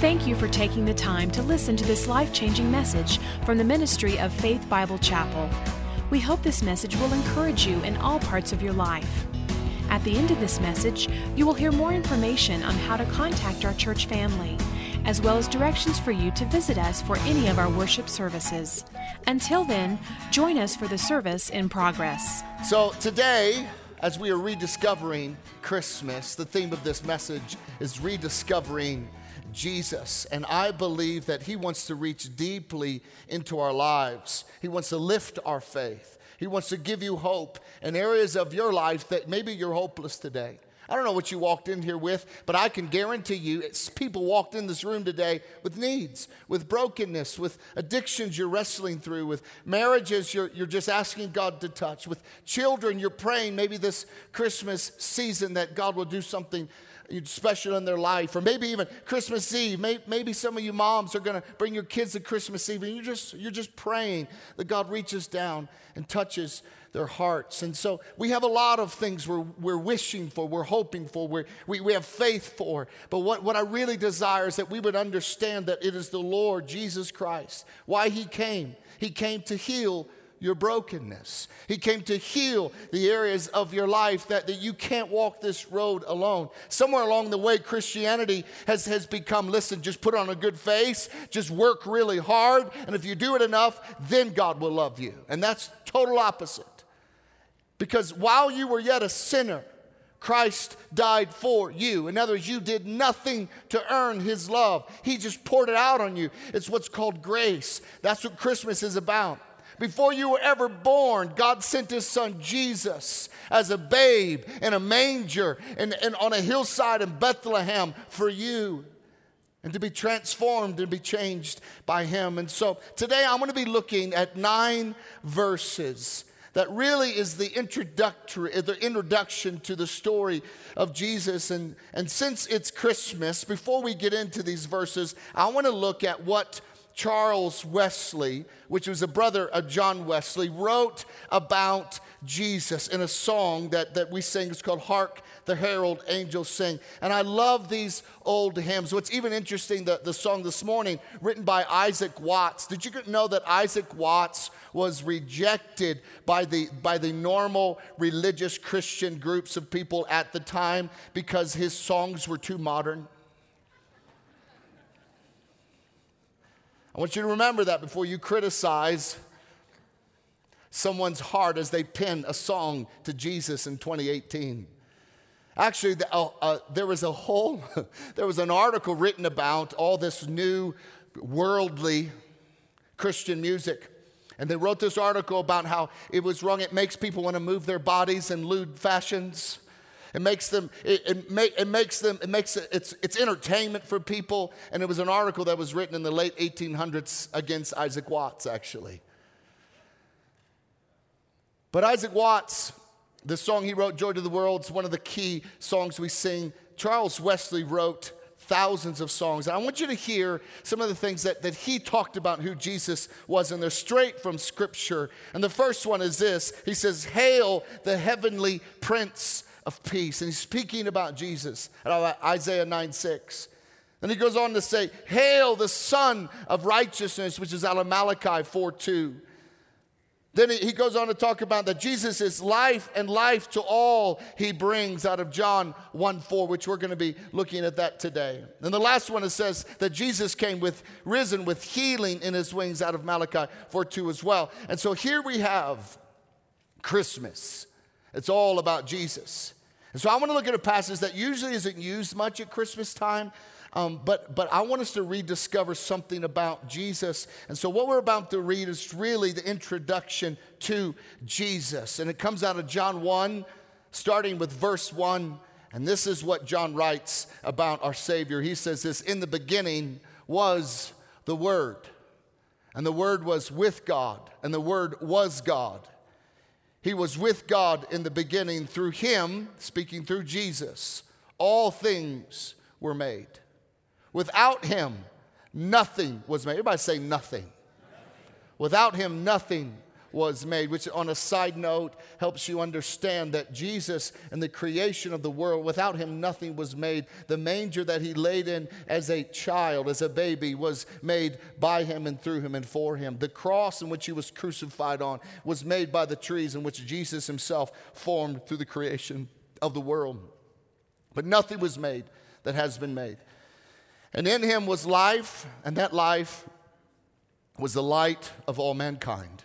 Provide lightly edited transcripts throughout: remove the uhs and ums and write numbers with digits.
Thank you for taking the time to listen to this life-changing message from the Ministry of Faith Bible Chapel. We hope this message will encourage you in all parts of your life. At the end of this message, you will hear more information on how to contact our church family, as well as directions for you to visit us for any of our worship services. Until then, join us for the service in progress. So today, as we are rediscovering Christmas, the theme of this message is rediscovering Jesus. And I believe that he wants to reach deeply into our lives. He wants to lift our faith. He wants to give you hope in areas of your life that maybe you're hopeless today. I don't know what you walked in here with, but I can guarantee you people walked in this room today with needs, with brokenness, with addictions you're wrestling through, with marriages you're just asking God to touch, with children you're praying maybe this Christmas season that God will do something special in their life, or maybe even Christmas Eve. Maybe some of you moms are going to bring your kids to Christmas Eve, and you're just praying that God reaches down and touches their hearts. And so we have a lot of things we're wishing for, we're hoping for, we have faith for. But what I really desire is that we would understand that it is the Lord Jesus Christ, why he came. He came to heal your brokenness. He came to heal the areas of your life that you can't walk this road alone. Somewhere along the way, Christianity has become, listen, just put on a good face, just work really hard, and if you do it enough, then God will love you. And that's total opposite. Because while you were yet a sinner, Christ died for you. In other words, you did nothing to earn his love. He just poured it out on you. It's what's called grace. That's what Christmas is about. Before you were ever born, God sent his son Jesus as a babe in a manger and on a hillside in Bethlehem for you, and to be transformed and be changed by him. And so today I'm going to be looking at 9 verses that really is the introduction to the story of Jesus. And since it's Christmas, before we get into these verses, I want to look at what Charles Wesley, which was a brother of John Wesley, wrote about Jesus in a song that we sing. It's called Hark the Herald Angels Sing. And I love these old hymns. What's even interesting, the song this morning, written by Isaac Watts. Did you know that Isaac Watts was rejected by the normal religious Christian groups of people at the time because his songs were too modern? I want you to remember that before you criticize someone's heart as they pin a song to Jesus in 2018. Actually, there was an article written about all this new worldly Christian music. And they wrote this article about how it was wrong. It makes people want to move their bodies in lewd fashions. It's entertainment for people. And it was an article that was written in the late 1800s against Isaac Watts, actually. But Isaac Watts, the song he wrote, Joy to the World, is one of the key songs we sing. Charles Wesley wrote thousands of songs. And I want you to hear some of the things that he talked about who Jesus was, and they're straight from Scripture. And the first one is this. He says, "Hail the heavenly Prince of Peace." And he's speaking about Jesus, Isaiah 9:6. Then he goes on to say, "Hail the Son of Righteousness," which is out of Malachi 4:2. Then he goes on to talk about that Jesus is life, and life to all he brings, out of John 1:4, which we're going to be looking at that today. And the last one, it says that Jesus came risen with healing in his wings, out of Malachi 4:2 as well. And so here we have Christmas. It's all about Jesus. And so I want to look at a passage that usually isn't used much at Christmas time. But I want us to rediscover something about Jesus. And so what we're about to read is really the introduction to Jesus. And it comes out of John 1, starting with verse 1. And this is what John writes about our Savior. He says this, "In the beginning was the Word, and the Word was with God, and the Word was God. He was with God in the beginning. Through him," speaking through Jesus, "all things were made. Without him, nothing was made." Everybody say nothing. Without him, nothing was made, which on a side note helps you understand that Jesus and the creation of the world, without him nothing was made. The manger that he laid in as a child, as a baby, was made by him and through him and for him. The cross in which he was crucified on was made by the trees in which Jesus himself formed through the creation of the world. But nothing was made that has been made. And in him was life, and that life was the light of all mankind.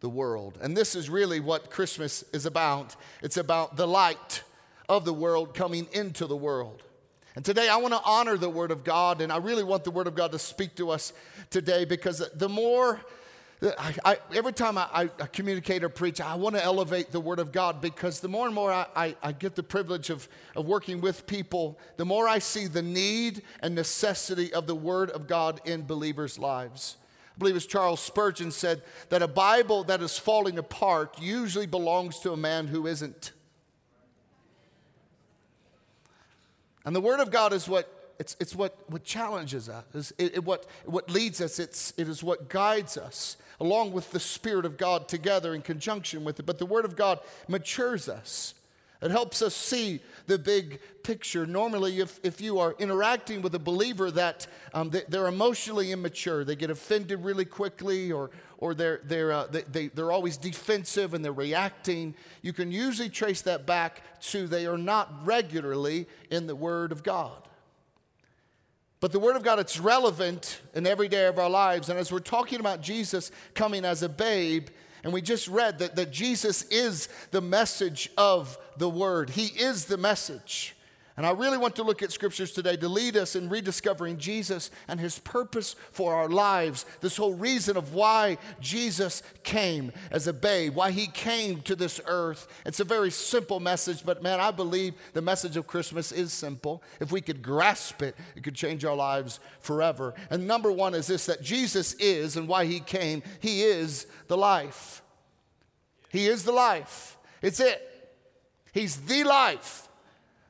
the world. And this is really what Christmas is about. It's about the light of the world coming into the world. And today I want to honor the Word of God, and I really want the Word of God to speak to us today, because the more... every time I communicate or preach, I want to elevate the Word of God, because the more and more I get the privilege of working with people, the more I see the need and necessity of the Word of God in believers' lives. I believe as Charles Spurgeon said, that a Bible that is falling apart usually belongs to a man who isn't. And the Word of God is what... It's what challenges us. What leads us. It is what guides us, along with the Spirit of God together in conjunction with it. But the Word of God matures us. It helps us see the big picture. Normally, if you are interacting with a believer that they're emotionally immature, they get offended really quickly, or they're always defensive and they're reacting, you can usually trace that back to they are not regularly in the Word of God. But the Word of God, it's relevant in every day of our lives. And as we're talking about Jesus coming as a babe, and we just read that Jesus is the message of the Word. He is the message. And I really want to look at scriptures today to lead us in rediscovering Jesus and his purpose for our lives. This whole reason of why Jesus came as a babe, why he came to this earth. It's a very simple message, but man, I believe the message of Christmas is simple. If we could grasp it, it could change our lives forever. And number one is this, that Jesus is, and why he came, he is the life. He is the life. It's it. He's the life.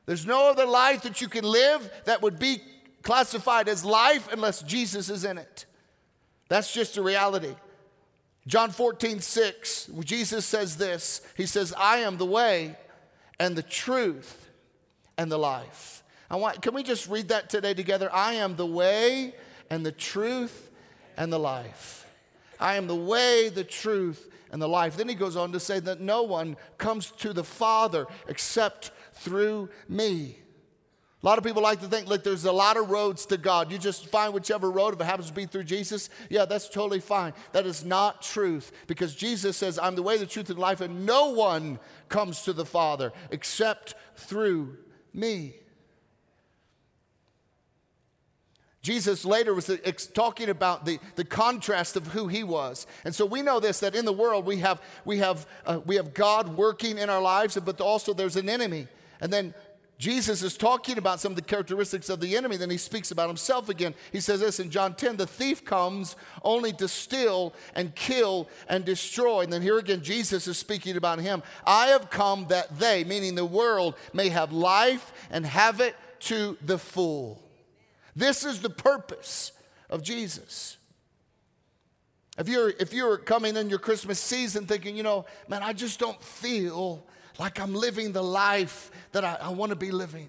There's no other life that you can live that would be classified as life unless Jesus is in it. That's just a reality. John 14:6, Jesus says this. He says, I am the way and the truth and the life. Can we just read that today together? I am the way and the truth and the life. I am the way, the truth, and the life. Then he goes on to say that no one comes to the Father except through me. A lot of people like to think, look, there's a lot of roads to God. You just find whichever road, if it happens to be through Jesus, yeah, that's totally fine. That is not truth, because Jesus says, I'm the way, the truth, and life, and no one comes to the Father except through me. Jesus later was talking about the contrast of who he was. And so we know this, that in the world we have God working in our lives, but also there's an enemy. And then Jesus is talking about some of the characteristics of the enemy. Then he speaks about himself again. He says this in John 10, the thief comes only to steal and kill and destroy. And then here again, Jesus is speaking about him. I have come that they, meaning the world, may have life and have it to the full. This is the purpose of Jesus. If you're coming in your Christmas season thinking, you know, man, I just don't feel like I'm living the life that I want to be living.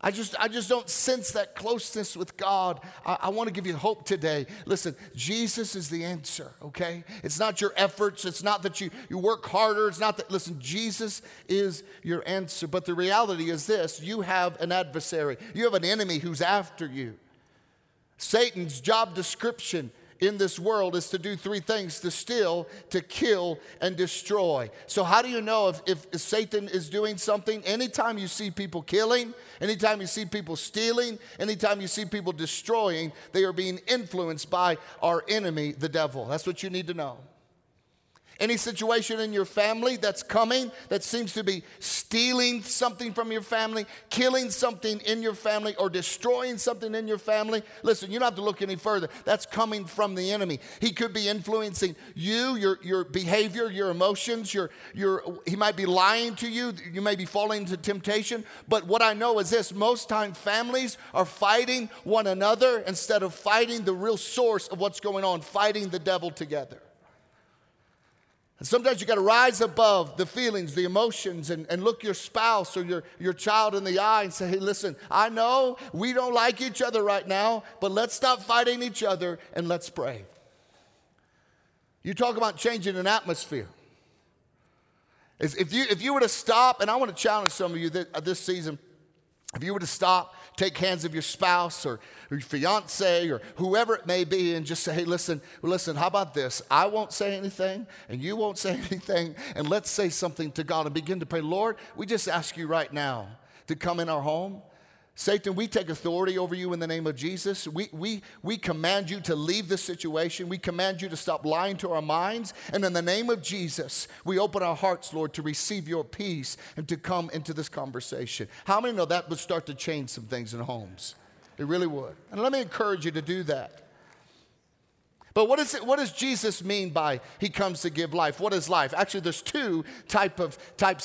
I just don't sense that closeness with God. I want to give you hope today. Listen, Jesus is the answer, okay? It's not your efforts. It's not that you work harder. It's not that, listen, Jesus is your answer. But the reality is this, you have an adversary. You have an enemy who's after you. Satan's job description in this world is to do three things: to steal, to kill, and destroy. So how do you know if Satan is doing something? Anytime you see people killing, anytime you see people stealing, anytime you see people destroying, they are being influenced by our enemy, the devil. That's what you need to know. Any situation in your family that's coming that seems to be stealing something from your family, killing something in your family, or destroying something in your family, listen, you don't have to look any further. That's coming from the enemy. He could be influencing you, your behavior, your emotions, he might be lying to you. You may be falling into temptation. But what I know is this: most time families are fighting one another instead of fighting the real source of what's going on, fighting the devil together. And sometimes you got to rise above the feelings, the emotions, and look your spouse or your child in the eye and say, hey, listen, I know we don't like each other right now, but let's stop fighting each other and let's pray. You talk about changing an atmosphere. If you were to stop, and I want to challenge some of you this season, if you were to stop, take hands of your spouse or your fiance or whoever it may be and just say, hey, listen, how about this? I won't say anything and you won't say anything, and let's say something to God and begin to pray. Lord, we just ask you right now to come in our home. Satan, we take authority over you in the name of Jesus. We command you to leave this situation. We command you to stop lying to our minds. And in the name of Jesus, we open our hearts, Lord, to receive your peace and to come into this conversation. How many know that would start to change some things in homes? It really would. And let me encourage you to do that. But what does Jesus mean by he comes to give life? What is life? Actually, there's two types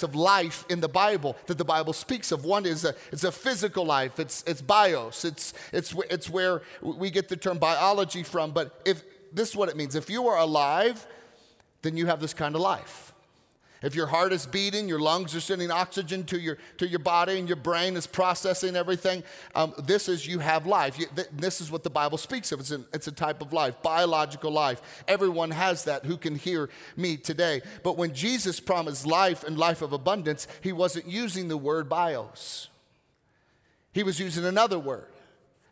of life in the Bible that the Bible speaks of. One is a physical life. It's bios. It's where we get the term biology from. But if this is what it means: if you are alive, then you have this kind of life. If your heart is beating, your lungs are sending oxygen to your body, and your brain is processing everything, this is, you have life. This is what the Bible speaks of. It's a type of life, biological life. Everyone has that who can hear me today. But when Jesus promised life and life of abundance, he wasn't using the word bios. He was using another word.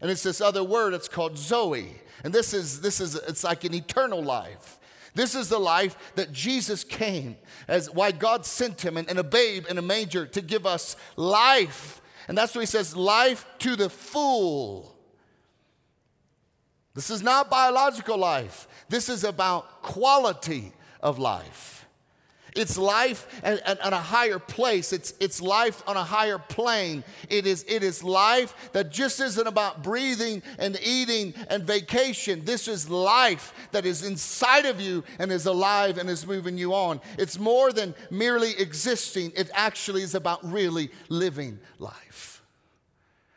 And it's this other word, it's called Zoe. And it's like an eternal life. This is the life that Jesus came, as why God sent him and a babe in a manger to give us life. And that's what he says, life to the full. This is not biological life. This is about quality of life. It's life on a higher place. It's life on a higher plane. It is life that just isn't about breathing and eating and vacation. This is life that is inside of you and is alive and is moving you on. It's more than merely existing. It actually is about really living life.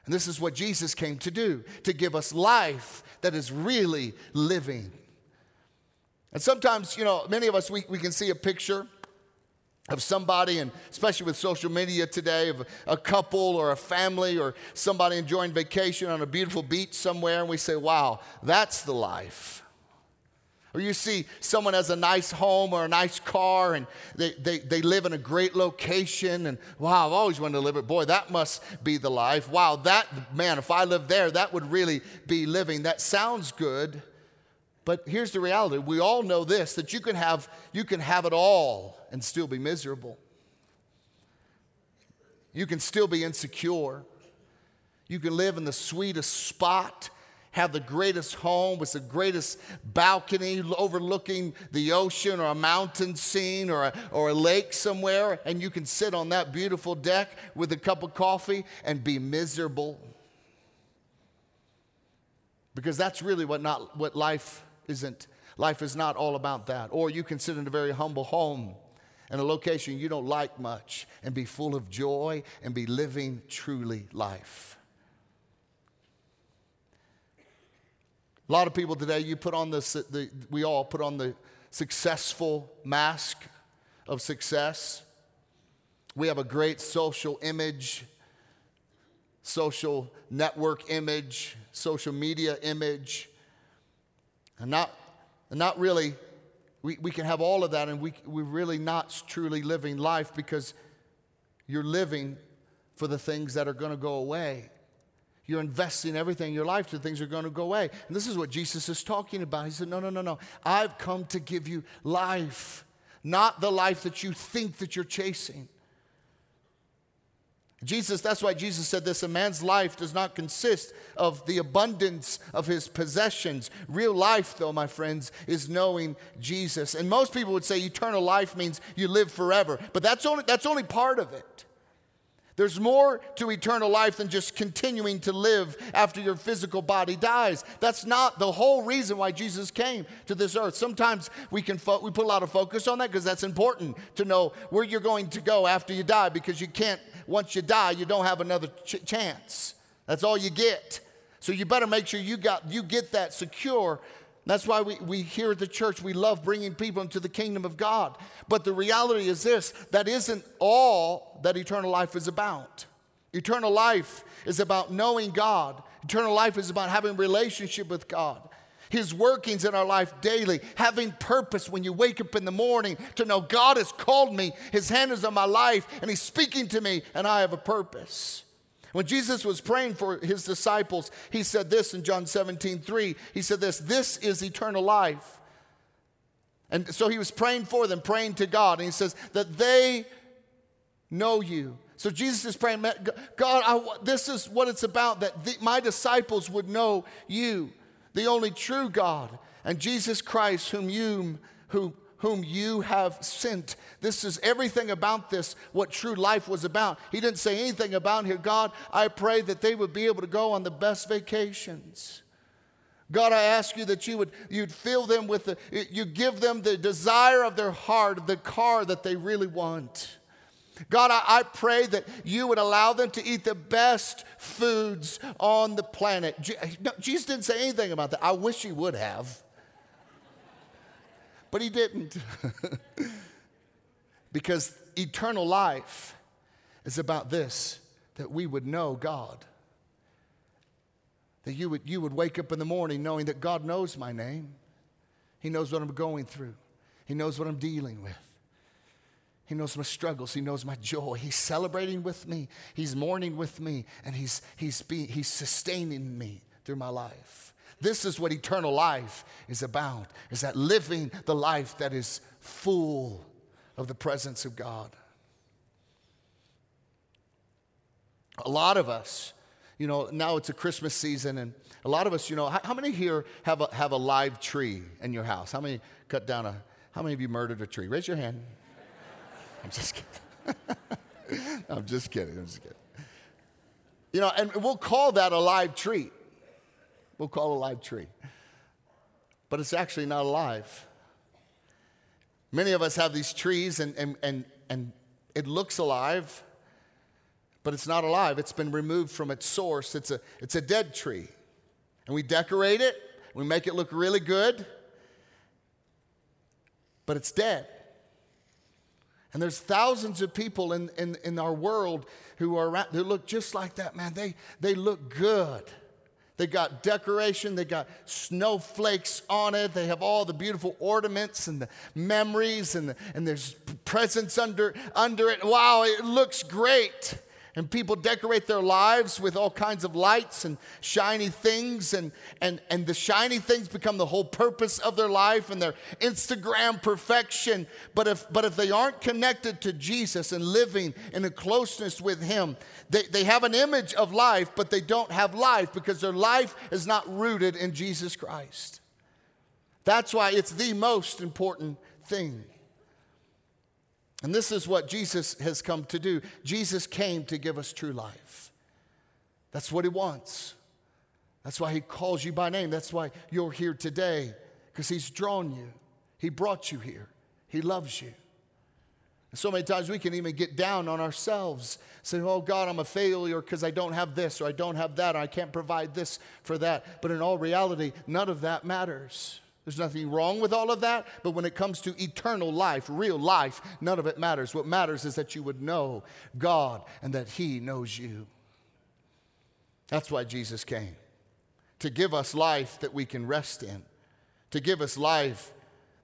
And this is what Jesus came to do, to give us life that is really living. And sometimes, many of us, we can see a picture of somebody, and especially with social media today, of a couple or a family or somebody enjoying vacation on a beautiful beach somewhere, and we say, wow, that's the life. Or you see someone has a nice home or a nice car, and they live in a great location, and wow, I've always wanted to live it. Boy, that must be the life. Wow, if I lived there, that would really be living. That sounds good, but here's the reality. We all know this, that you can have it all and still be miserable. You can still be insecure. You can live in the sweetest spot, have the greatest home with the greatest balcony overlooking the ocean or a mountain scene or a lake somewhere, and you can sit on that beautiful deck with a cup of coffee and be miserable. Because that's really what life isn't. Life is not all about that. Or you can sit in a very humble home in a location you don't like much and be full of joy and be living truly life. A lot of people today, we all put on the successful mask of success. We have a great social image, social network image, social media image, and not really, we can have all of that, and we're really not truly living life, because you're living for the things that are going to go away. You're investing everything in your life to things that are going to go away. And this is what Jesus is talking about. He said, no, I've come to give you life, not the life that you think that you're chasing. Jesus, that's why Jesus said this, a man's life does not consist of the abundance of his possessions. Real life, though, my friends, is knowing Jesus. And most people would say eternal life means you live forever. But that's only part of it. There's more to eternal life than just continuing to live after your physical body dies. That's not the whole reason why Jesus came to this earth. Sometimes we put a lot of focus on that because that's important to know where you're going to go after you die, because you can't, once you die, you don't have another chance. That's all you get. So you better make sure you get that secure. That's why we here at the church, we love bringing people into the kingdom of God. But the reality is this, that isn't all that eternal life is about. Eternal life is about knowing God. Eternal life is about having a relationship with God. His workings in our life daily, having purpose when you wake up in the morning to know God has called me, his hand is on my life, and he's speaking to me, and I have a purpose. When Jesus was praying for his disciples, he said this in John 17:3. He said this is eternal life. And so he was praying for them, praying to God. And he says that they know you. So Jesus is praying, God, this is what it's about, that my disciples would know you, the only true God, and Jesus Christ whom you have sent. This is everything about this, what true life was about. He didn't say anything about here, God, I pray that they would be able to go on the best vacations. God, I ask you that you'd fill them with you give them the desire of their heart, the car that they really want. God, I pray that you would allow them to eat the best foods on the planet. No, Jesus didn't say anything about that. I wish he would have. But he didn't, because eternal life is about this, that we would know God, that you would wake up in the morning knowing that God knows my name. He knows what I'm going through. He knows what I'm dealing with. He knows my struggles. He knows my joy. He's celebrating with me. He's mourning with me, and he's sustaining me through my life. This is what eternal life is about, is that living the life that is full of the presence of God. A lot of us, you know, now it's a Christmas season, and a lot of us, you know, how many here have a live tree in your house? How many cut down how many of you murdered a tree? Raise your hand. I'm just kidding. I'm just kidding. You know, and we'll call that a live tree. We'll call it a live tree. But it's actually not alive. Many of us have these trees and it looks alive, but it's not alive. It's been removed from its source. It's a dead tree. And we decorate it. We make it look really good. But it's dead. And there's thousands of people in our world who look just like that, man. They look good. They got decoration, they got snowflakes on it, they have all the beautiful ornaments and the memories and there's presents under it. Wow, it looks great. And people decorate their lives with all kinds of lights and shiny things, and the shiny things become the whole purpose of their life and their Instagram perfection. But if they aren't connected to Jesus and living in a closeness with him, they have an image of life, but they don't have life because their life is not rooted in Jesus Christ. That's why it's the most important thing. And this is what Jesus has come to do. Jesus came to give us true life. That's what he wants. That's why he calls you by name. That's why you're here today, because he's drawn you. He brought you here. He loves you. And so many times we can even get down on ourselves, say, oh, God, I'm a failure because I don't have this or I don't have that or I can't provide this for that. But in all reality, none of that matters. There's nothing wrong with all of that, but when it comes to eternal life, real life, none of it matters. What matters is that you would know God and that he knows you. That's why Jesus came, to give us life that we can rest in, to give us life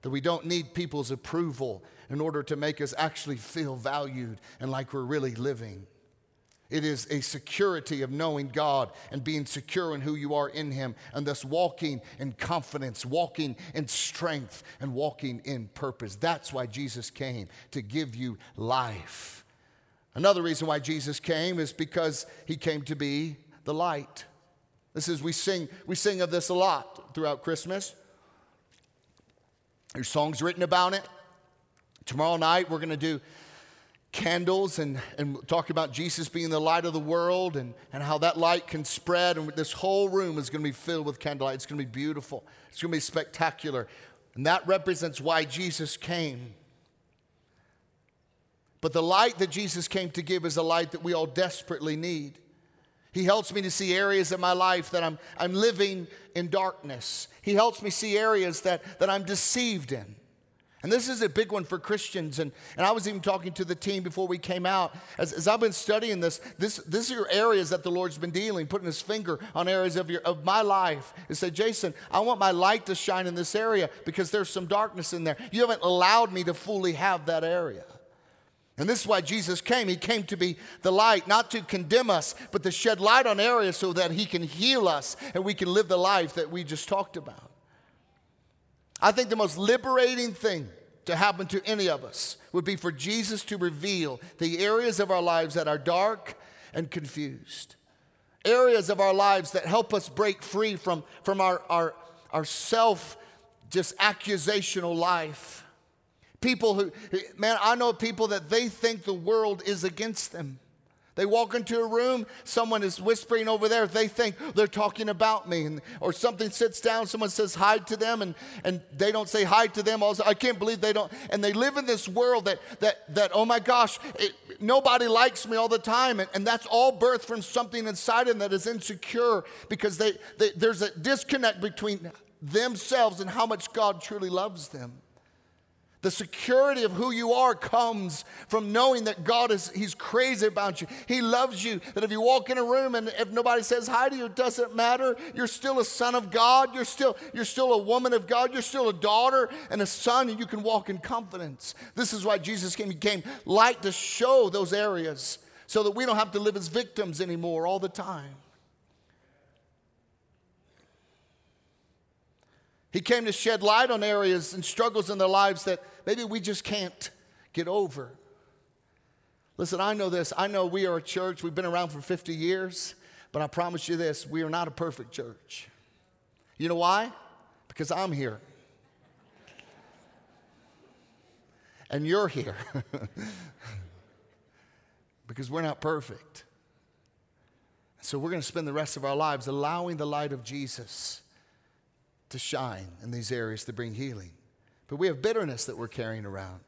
that we don't need people's approval in order to make us actually feel valued and like we're really living. It is a security of knowing God and being secure in who you are in him, and thus walking in confidence, walking in strength, and walking in purpose. That's why Jesus came, to give you life, Another reason why Jesus came is because he came to be the light. This is, we sing of this a lot throughout Christmas. There's songs written about it. Tomorrow night we're going to do candles and talk about Jesus being the light of the world and how that light can spread. And this whole room is going to be filled with candlelight. It's going to be beautiful. It's going to be spectacular. And that represents why Jesus came. But the light that Jesus came to give is a light that we all desperately need. He helps me to see areas in my life that I'm living in darkness. He helps me see areas that I'm deceived in. And this is a big one for Christians. And I was even talking to the team before we came out. As I've been studying this are areas that the Lord's been dealing, putting his finger on areas of my life. And said, Jason, I want my light to shine in this area because there's some darkness in there. You haven't allowed me to fully have that area. And this is why Jesus came. He came to be the light, not to condemn us, but to shed light on areas so that he can heal us and we can live the life that we just talked about. I think the most liberating thing to happen to any of us would be for Jesus to reveal the areas of our lives that are dark and confused. Areas of our lives that help us break free from our self-just accusational life. People who, man, I know people that they think the world is against them. They walk into a room, someone is whispering over there, they think they're talking about me. And, or something sits down, someone says hi to them, and they don't say hi to them. Also, I can't believe they don't. And they live in this world that oh my gosh, nobody likes me all the time. And that's all birthed from something inside them that is insecure because there's a disconnect between themselves and how much God truly loves them. The security of who you are comes from knowing that God he's crazy about you. He loves you. That if you walk in a room and if nobody says hi to you, it doesn't matter. You're still a son of God. You're still a woman of God. You're still a daughter and a son, and you can walk in confidence. This is why Jesus came. He came light to show those areas so that we don't have to live as victims anymore all the time. He came to shed light on areas and struggles in their lives that maybe we just can't get over. Listen, I know this. I know we are a church. We've been around for 50 years. But I promise you this, we are not a perfect church. You know why? Because I'm here. And you're here. Because we're not perfect. So we're going to spend the rest of our lives allowing the light of Jesus to shine in these areas to bring healing. But we have bitterness that we're carrying around.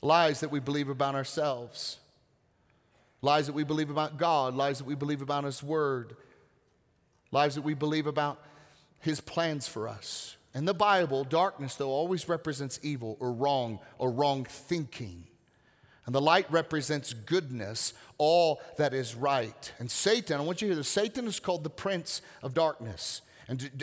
Lies that we believe about ourselves. Lies that we believe about God. Lies that we believe about his word. Lies that we believe about his plans for us. In the Bible, darkness, though, always represents evil or wrong thinking. And the light represents goodness, all that is right. And Satan, I want you to hear this, Satan is called the prince of darkness.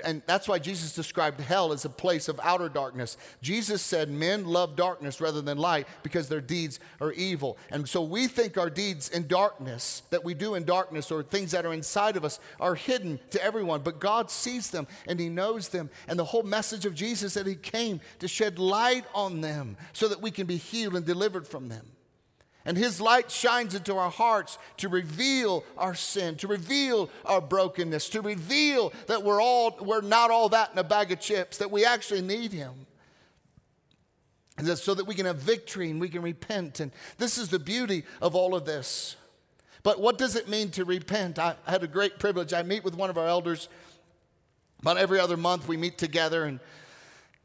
And that's why Jesus described hell as a place of outer darkness. Jesus said men love darkness rather than light because their deeds are evil. And so we think our deeds in darkness, that we do in darkness or things that are inside of us are hidden to everyone. But God sees them and he knows them. And the whole message of Jesus that he came to shed light on them so that we can be healed and delivered from them. And his light shines into our hearts to reveal our sin, to reveal our brokenness, to reveal that we're not all that in a bag of chips, that we actually need him. And that's so that we can have victory and we can repent. And this is the beauty of all of this. But what does it mean to repent? I had a great privilege. I meet with one of our elders about every other month. We meet together, and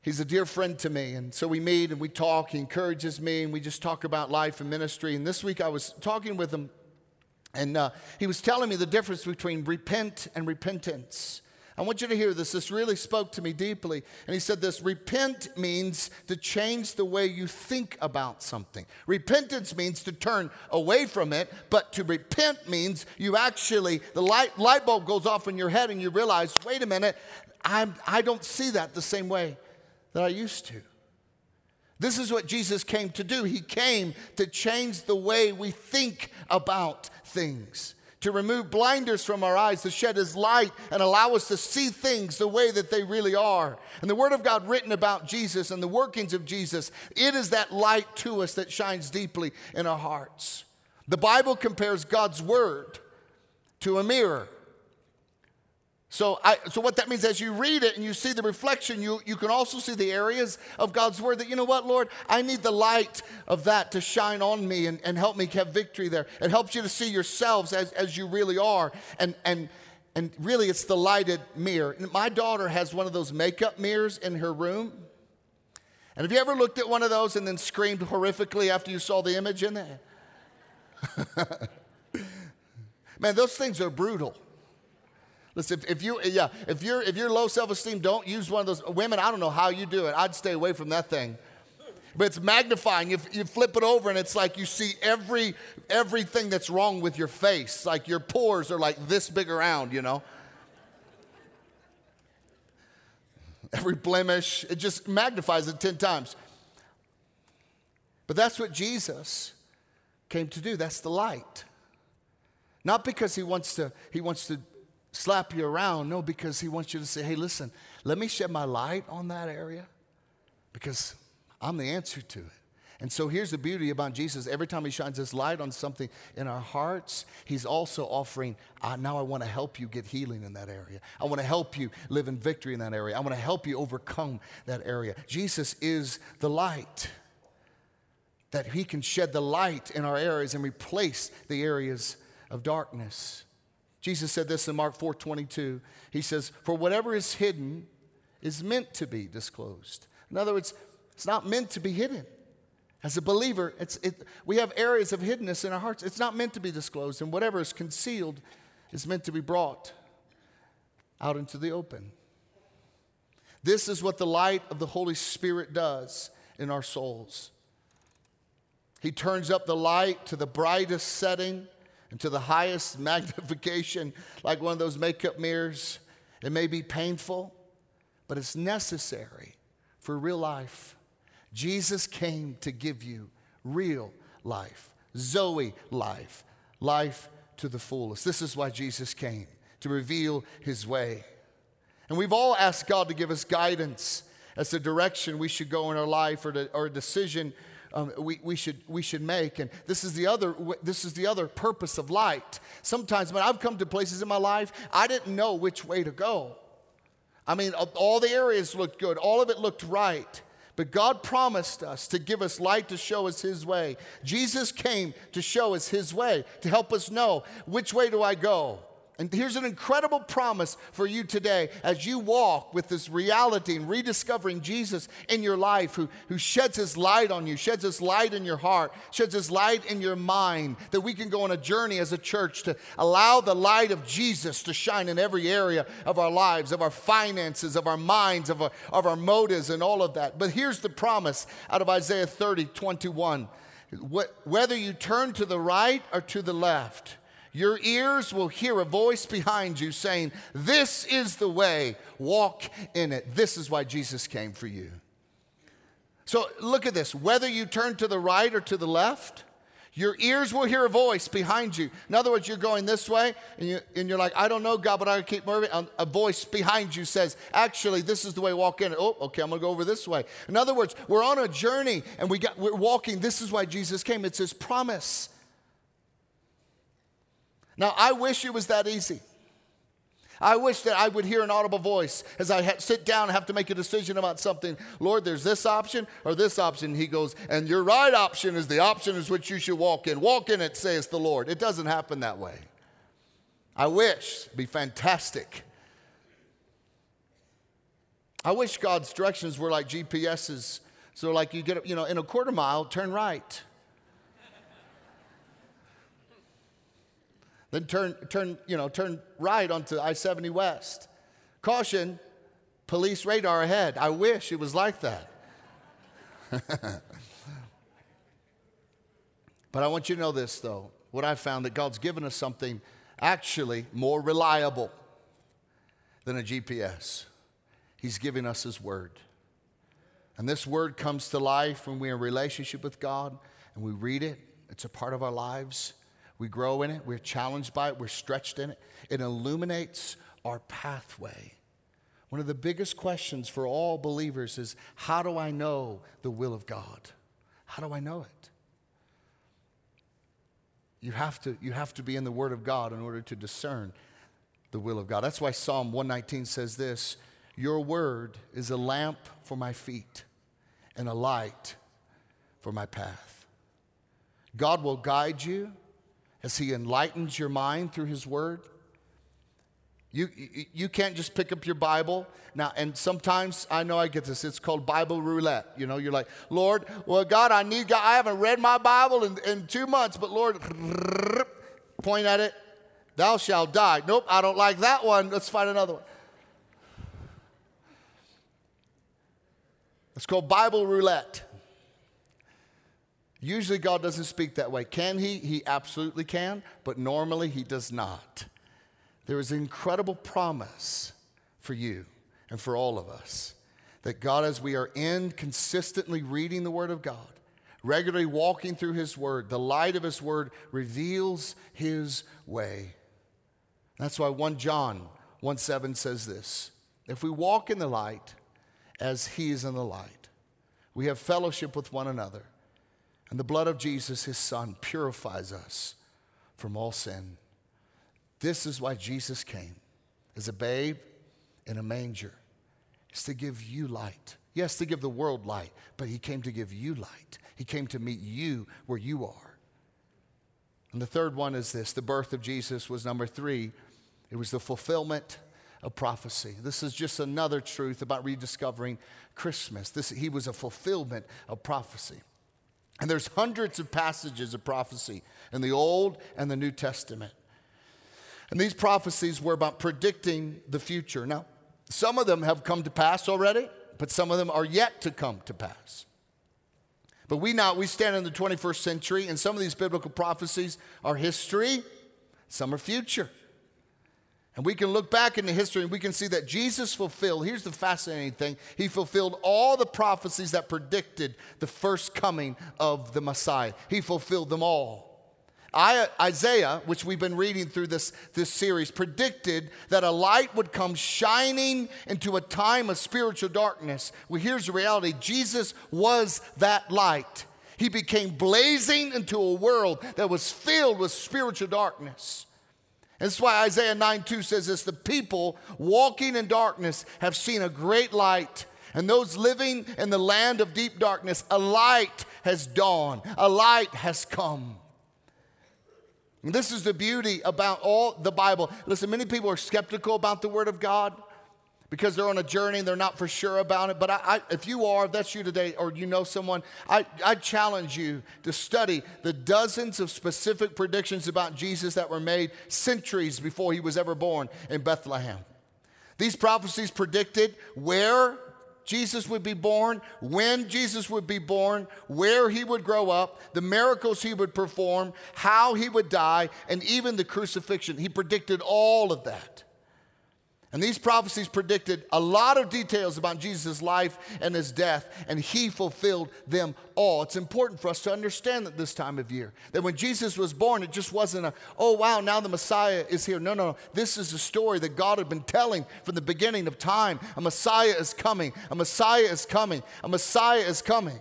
he's a dear friend to me, and so we meet and we talk. He encourages me, and we just talk about life and ministry. And this week I was talking with him, and he was telling me the difference between repent and repentance. I want you to hear this. This really spoke to me deeply. And he said this, repent means to change the way you think about something. Repentance means to turn away from it, but to repent means you actually, the light bulb goes off in your head, and you realize, wait a minute, I don't see that the same way that I used to. This is what Jesus came to do. He came to change the way we think about things, to remove blinders from our eyes, to shed his light and allow us to see things the way that they really are. And the Word of God written about Jesus and the workings of Jesus, it is that light to us that shines deeply in our hearts. The Bible compares God's word to a mirror. So what that means, as you read it and you see the reflection, you can also see the areas of God's word that, you know what, Lord, I need the light of that to shine on me and help me have victory there. It helps you to see yourselves as you really are. And really, it's the lighted mirror. My daughter has one of those makeup mirrors in her room. And have you ever looked at one of those and then screamed horrifically after you saw the image in there? Man, those things are brutal. Listen, if you're low self-esteem, don't use one of those. Women, I don't know how you do it. I'd stay away from that thing. But it's magnifying. You flip it over, and it's like you see everything that's wrong with your face. Like your pores are like this big around, you know. Every blemish, it just magnifies it 10 times. But that's what Jesus came to do. That's the light. Not because he wants to slap you around. No, because he wants you to say, hey, listen, let me shed my light on that area because I'm the answer to it. And so here's the beauty about Jesus. Every time he shines his light on something in our hearts, he's also offering, now I want to help you get healing in that area. I want to help you live in victory in that area. I want to help you overcome that area. Jesus is the light, that he can shed the light in our areas and replace the areas of darkness. Jesus said this in Mark 4:22. He says, for whatever is hidden is meant to be disclosed. In other words, it's not meant to be hidden. As a believer, we have areas of hiddenness in our hearts. It's not meant to be disclosed. And whatever is concealed is meant to be brought out into the open. This is what the light of the Holy Spirit does in our souls. He turns up the light to the brightest setting and to the highest magnification, like one of those makeup mirrors. It may be painful, but it's necessary for real life. Jesus came to give you real life, Zoe life, life to the fullest. This is why Jesus came, to reveal his way. And we've all asked God to give us guidance as the direction we should go in our life, or a decision we should make. And this is the other purpose of light. Sometimes when I've come to places in my life, I didn't know which way to go. I mean, all the areas looked good. All of it looked right. But God promised us to give us light to show us his way. Jesus came to show us his way, to help us know, which way do I go? And here's an incredible promise for you today as you walk with this reality and rediscovering Jesus in your life, who sheds his light on you, sheds his light in your heart, sheds his light in your mind, that we can go on a journey as a church to allow the light of Jesus to shine in every area of our lives, of our finances, of our minds, of our motives, and all of that. But here's the promise out of Isaiah 30:21. Whether you turn to the right or to the left, your ears will hear a voice behind you saying, this is the way, walk in it. This is why Jesus came for you. So look at this. Whether you turn to the right or to the left, your ears will hear a voice behind you. In other words, you're going this way, and you're like, I don't know, God, but I keep moving. A voice behind you says, actually, this is the way, walk in it. Oh, okay, I'm going to go over this way. In other words, we're on a journey, and we're walking. This is why Jesus came. It's his promise. Now, I wish it was that easy. I wish that I would hear an audible voice as I sit down and have to make a decision about something. Lord, there's this option or this option. He goes, and your right option is the option is which you should walk in. Walk in it, saith the Lord. It doesn't happen that way. I wish. It'd be fantastic. I wish God's directions were like GPS's. So like you get up, in a quarter mile, turn right. Then turn right onto I-70 West. Caution, police radar ahead. I wish it was like that. But I want you to know this, though. What I found, that God's given us something actually more reliable than a GPS. He's giving us his word. And this word comes to life when we're in relationship with God and we read it. It's a part of our lives. We grow in it. We're challenged by it. We're stretched in it. It illuminates our pathway. One of the biggest questions for all believers is, how do I know the will of God? How do I know it? You have to be in the Word of God in order to discern the will of God. That's why Psalm 119 says this: your word is a lamp for my feet and a light for my path. God will guide you as he enlightens your mind through his word. You can't just pick up your Bible. Now, and sometimes, I know I get this, it's called Bible roulette. You know, you're like, Lord, well, God, I haven't read my Bible in 2 months, but Lord, point at it, thou shalt die. Nope, I don't like that one. Let's find another one. It's called Bible roulette. Usually God doesn't speak that way. Can he? He absolutely can, but normally he does not. There is an incredible promise for you and for all of us that God, as we are in consistently reading the Word of God, regularly walking through his Word, the light of his Word reveals his way. That's why 1 John 1:7 says this: if we walk in the light as he is in the light, we have fellowship with one another, and the blood of Jesus, his Son, purifies us from all sin. This is why Jesus came as a babe in a manger. It's to give you light. Yes, to give the world light, but he came to give you light. He came to meet you where you are. And the third one is this: the birth of Jesus was number 3. It was the fulfillment of prophecy. This is just another truth about rediscovering Christmas. He was a fulfillment of prophecy. And there's hundreds of passages of prophecy in the Old and the New Testament. And these prophecies were about predicting the future. Now, some of them have come to pass already, but some of them are yet to come to pass. But we stand in the 21st century, and some of these biblical prophecies are history, some are future. And we can look back into history and we can see that Jesus fulfilled, here's the fascinating thing, he fulfilled all the prophecies that predicted the first coming of the Messiah. He fulfilled them all. Isaiah, which we've been reading through this series, predicted that a light would come shining into a time of spiritual darkness. Well, here's the reality. Jesus was that light. He became blazing into a world that was filled with spiritual darkness. And that's why Isaiah 9:2 says this: the people walking in darkness have seen a great light, and those living in the land of deep darkness, a light has dawned, a light has come. And this is the beauty about all the Bible. Listen, many people are skeptical about the Word of God because they're on a journey and they're not for sure about it. But if you are, if that's you today, or you know someone, I challenge you to study the dozens of specific predictions about Jesus that were made centuries before he was ever born in Bethlehem. These prophecies predicted where Jesus would be born, when Jesus would be born, where he would grow up, the miracles he would perform, how he would die, and even the crucifixion. He predicted all of that. And these prophecies predicted a lot of details about Jesus' life and his death, and he fulfilled them all. It's important for us to understand that this time of year, that when Jesus was born, it just wasn't a, oh, wow, now the Messiah is here. No. This is a story that God had been telling from the beginning of time. A Messiah is coming. A Messiah is coming. A Messiah is coming.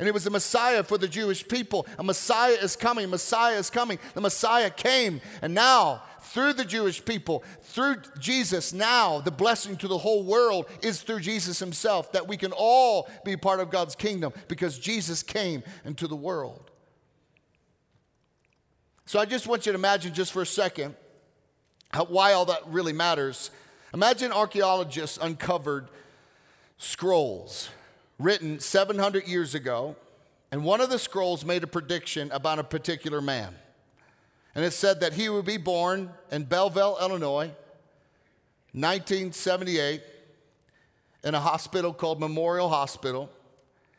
And it was a Messiah for the Jewish people. A Messiah is coming. Messiah is coming. The Messiah came, and now, through the Jewish people, through Jesus, now the blessing to the whole world is through Jesus himself, that we can all be part of God's kingdom because Jesus came into the world. So I just want you to imagine just for a second why all that really matters. Imagine archaeologists uncovered scrolls written 700 years ago, and one of the scrolls made a prediction about a particular man. And it said that he would be born in Belleville, Illinois, 1978, in a hospital called Memorial Hospital.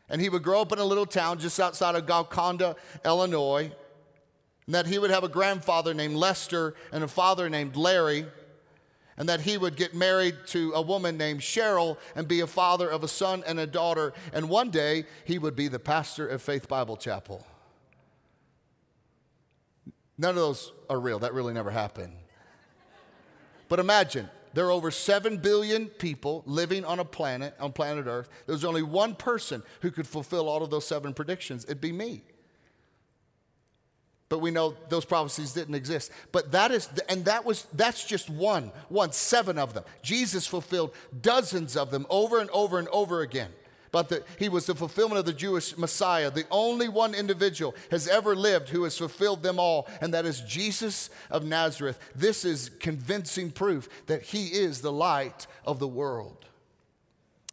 And he would grow up in a little town just outside of Golconda, Illinois. And that he would have a grandfather named Lester and a father named Larry. And that he would get married to a woman named Cheryl and be a father of a son and a daughter. And one day, he would be the pastor of Faith Bible Chapel. None of those are real. That really never happened. But imagine, there are over 7 billion people living on planet Earth. There's only one person who could fulfill all of those 7 predictions. It'd be me. But we know those prophecies didn't exist. But that is, and that was, that's just one, seven of them. Jesus fulfilled dozens of them over and over and over again. But he was the fulfillment of the Jewish Messiah. The only one individual has ever lived who has fulfilled them all, and that is Jesus of Nazareth. This is convincing proof that he is the light of the world.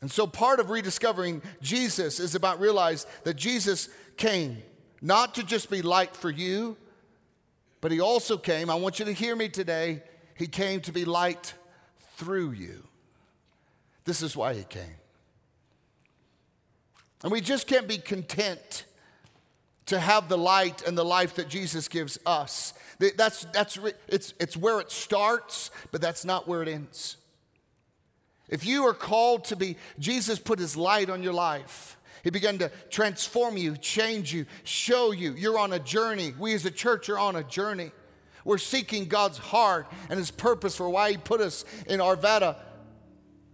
And so part of rediscovering Jesus is about realizing that Jesus came not to just be light for you, but he also came, I want you to hear me today, he came to be light through you. This is why he came. And we just can't be content to have the light and the life that Jesus gives us. It's where it starts, but that's not where it ends. If you are called to be, Jesus put his light on your life. He began to transform you, change you, show you. You're on a journey. We as a church are on a journey. We're seeking God's heart and his purpose for why he put us in Arvada,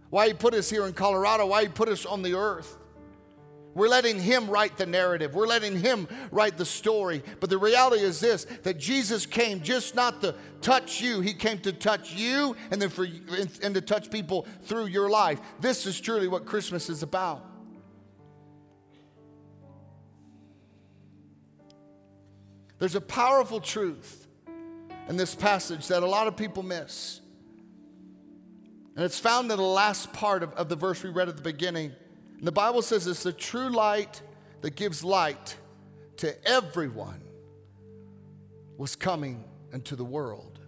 why he put us here in Colorado, why he put us on the earth. We're letting him write the narrative. We're letting him write the story. But the reality is this, that Jesus came just not to touch you. He came to touch you and then to touch people through your life. This is truly what Christmas is about. There's a powerful truth in this passage that a lot of people miss. And it's found in the last part of the verse we read at the beginning. And the Bible says it's the true light that gives light to everyone was coming into the world.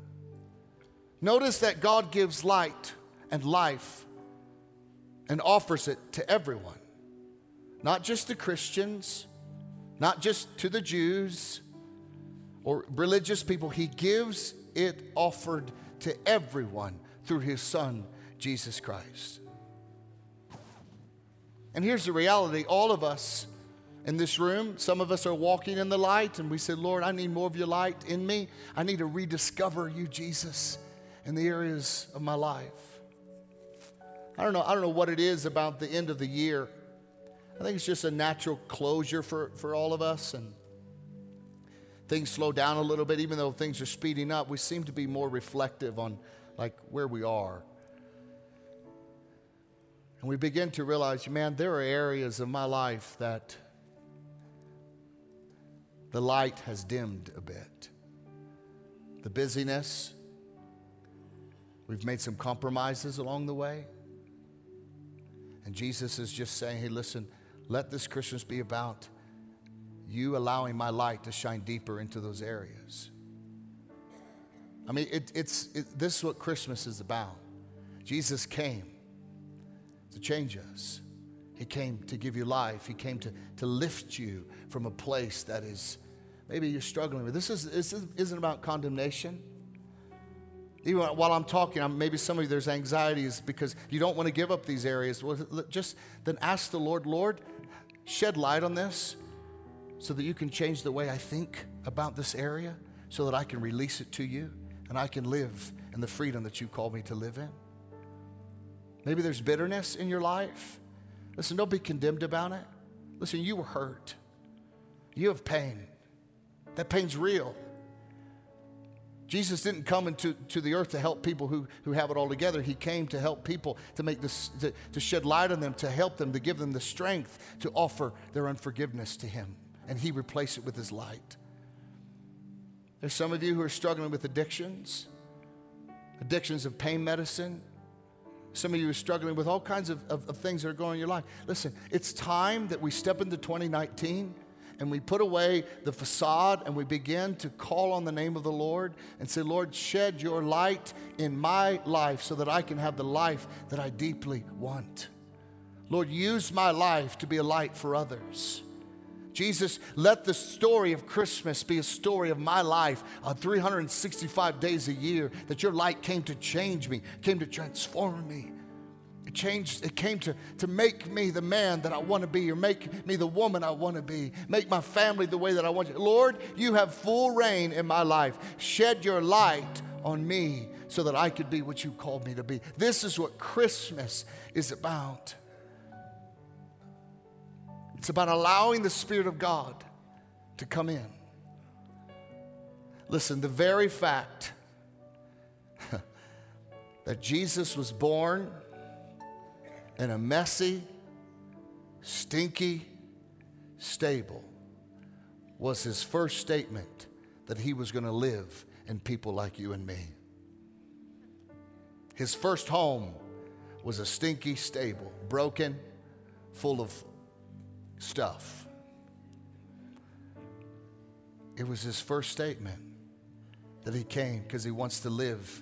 Notice that God gives light and life and offers it to everyone. Not just to Christians, not just to the Jews or religious people. He gives it offered to everyone through his Son, Jesus Christ. And here's the reality, all of us in this room, some of us are walking in the light and we say, Lord, I need more of your light in me. I need to rediscover you, Jesus, in the areas of my life. I don't know what it is about the end of the year. I think it's just a natural closure for all of us, and things slow down a little bit. Even though things are speeding up, we seem to be more reflective on like where we are. And we begin to realize, man, there are areas of my life that the light has dimmed a bit. The busyness, we've made some compromises along the way. And Jesus is just saying, hey, listen, let this Christmas be about you allowing my light to shine deeper into those areas. I mean, this is what Christmas is about. Jesus came to change us. He came to give you life. He came to lift you from a place that is maybe you're struggling with. This isn't about condemnation. Even while I'm talking, maybe some of you, there's anxieties because you don't want to give up these areas. Well, just then ask the Lord, Lord, shed light on this so that you can change the way I think about this area so that I can release it to you and I can live in the freedom that you called me to live in. Maybe there's bitterness in your life. Listen, don't be condemned about it. Listen, you were hurt. You have pain. That pain's real. Jesus didn't come to the earth to help people who have it all together. He came to help people, to shed light on them, to help them, to give them the strength to offer their unforgiveness to him. And he replaced it with his light. There's some of you who are struggling with addictions of pain medicine. Some of you are struggling with all kinds of things that are going on in your life. Listen, it's time that we step into 2019 and we put away the facade and we begin to call on the name of the Lord and say, Lord, shed your light in my life so that I can have the life that I deeply want. Lord, use my life to be a light for others. Jesus, let the story of Christmas be a story of my life on 365 days a year, that your light came to change me, came to transform me. It came to make me the man that I want to be, or make me the woman I want to be, make my family the way that I want you. Lord, you have full reign in my life. Shed your light on me so that I could be what you called me to be. This is what Christmas is about. It's about allowing the Spirit of God to come in Listen, the very fact that Jesus was born in a messy, stinky stable was his first statement that he was going to live in people like you and me. His first home was a stinky stable, broken, full of stuff. It was his first statement that he came because he wants to live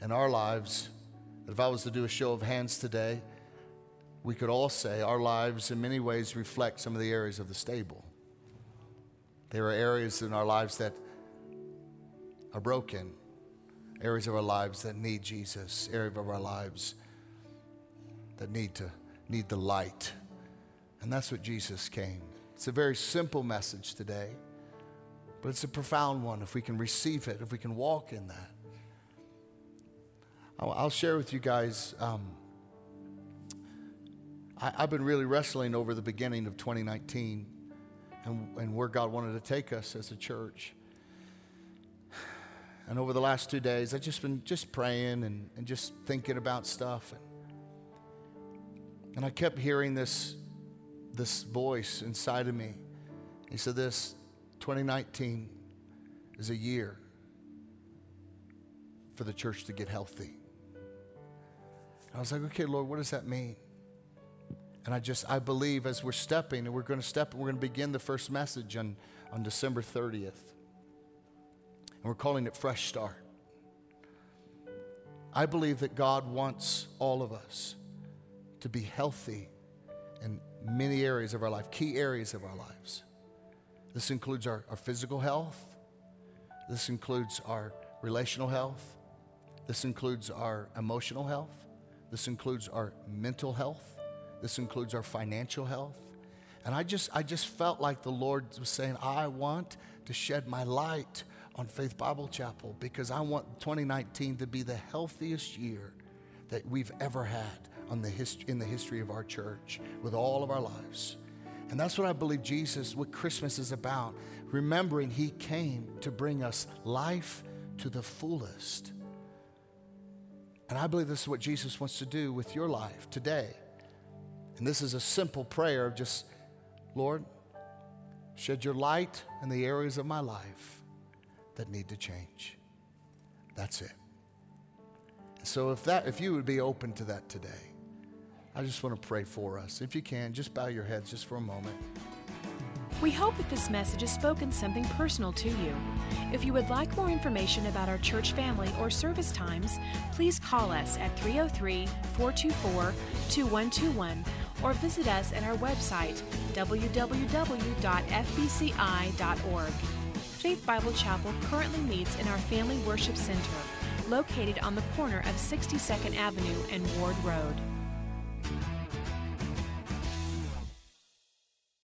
in our lives. If I was to do a show of hands today, we could all say our lives in many ways reflect some of the areas of the stable. There are areas in our lives that are broken, areas of our lives that need Jesus, areas of our lives that need the light. And that's what Jesus came. It's a very simple message today, but it's a profound one if we can receive it, if we can walk in that. I'll share with you guys, I've been really wrestling over the beginning of 2019 and where God wanted to take us as a church. And over the last 2 days, I've just been praying and just thinking about stuff. And I kept hearing this voice inside of me. He said this, 2019 is a year for the church to get healthy. I was like, okay, Lord, what does that mean? And I believe as we're stepping, and we're going to begin the first message on December 30th. And we're calling it Fresh Start. I believe that God wants all of us to be healthy in many areas of our life, key areas of our lives. This includes our physical health. This includes our relational health. This includes our emotional health. This includes our mental health. This includes our financial health. And I just felt like the Lord was saying, I want to shed my light on Faith Bible Chapel because I want 2019 to be the healthiest year that we've ever had in the history of our church with all of our lives. And that's what I believe what Christmas is about, remembering he came to bring us life to the fullest. And I believe this is what Jesus wants to do with your life today. And this is a simple prayer of just, Lord, shed your light in the areas of my life that need to change. That's it. So if you would be open to that today, I just want to pray for us. If you can, just bow your heads just for a moment. We hope that this message has spoken something personal to you. If you would like more information about our church family or service times, please call us at 303-424-2121 or visit us at our website, www.fbci.org. Faith Bible Chapel currently meets in our Family Worship Center, located on the corner of 62nd Avenue and Ward Road.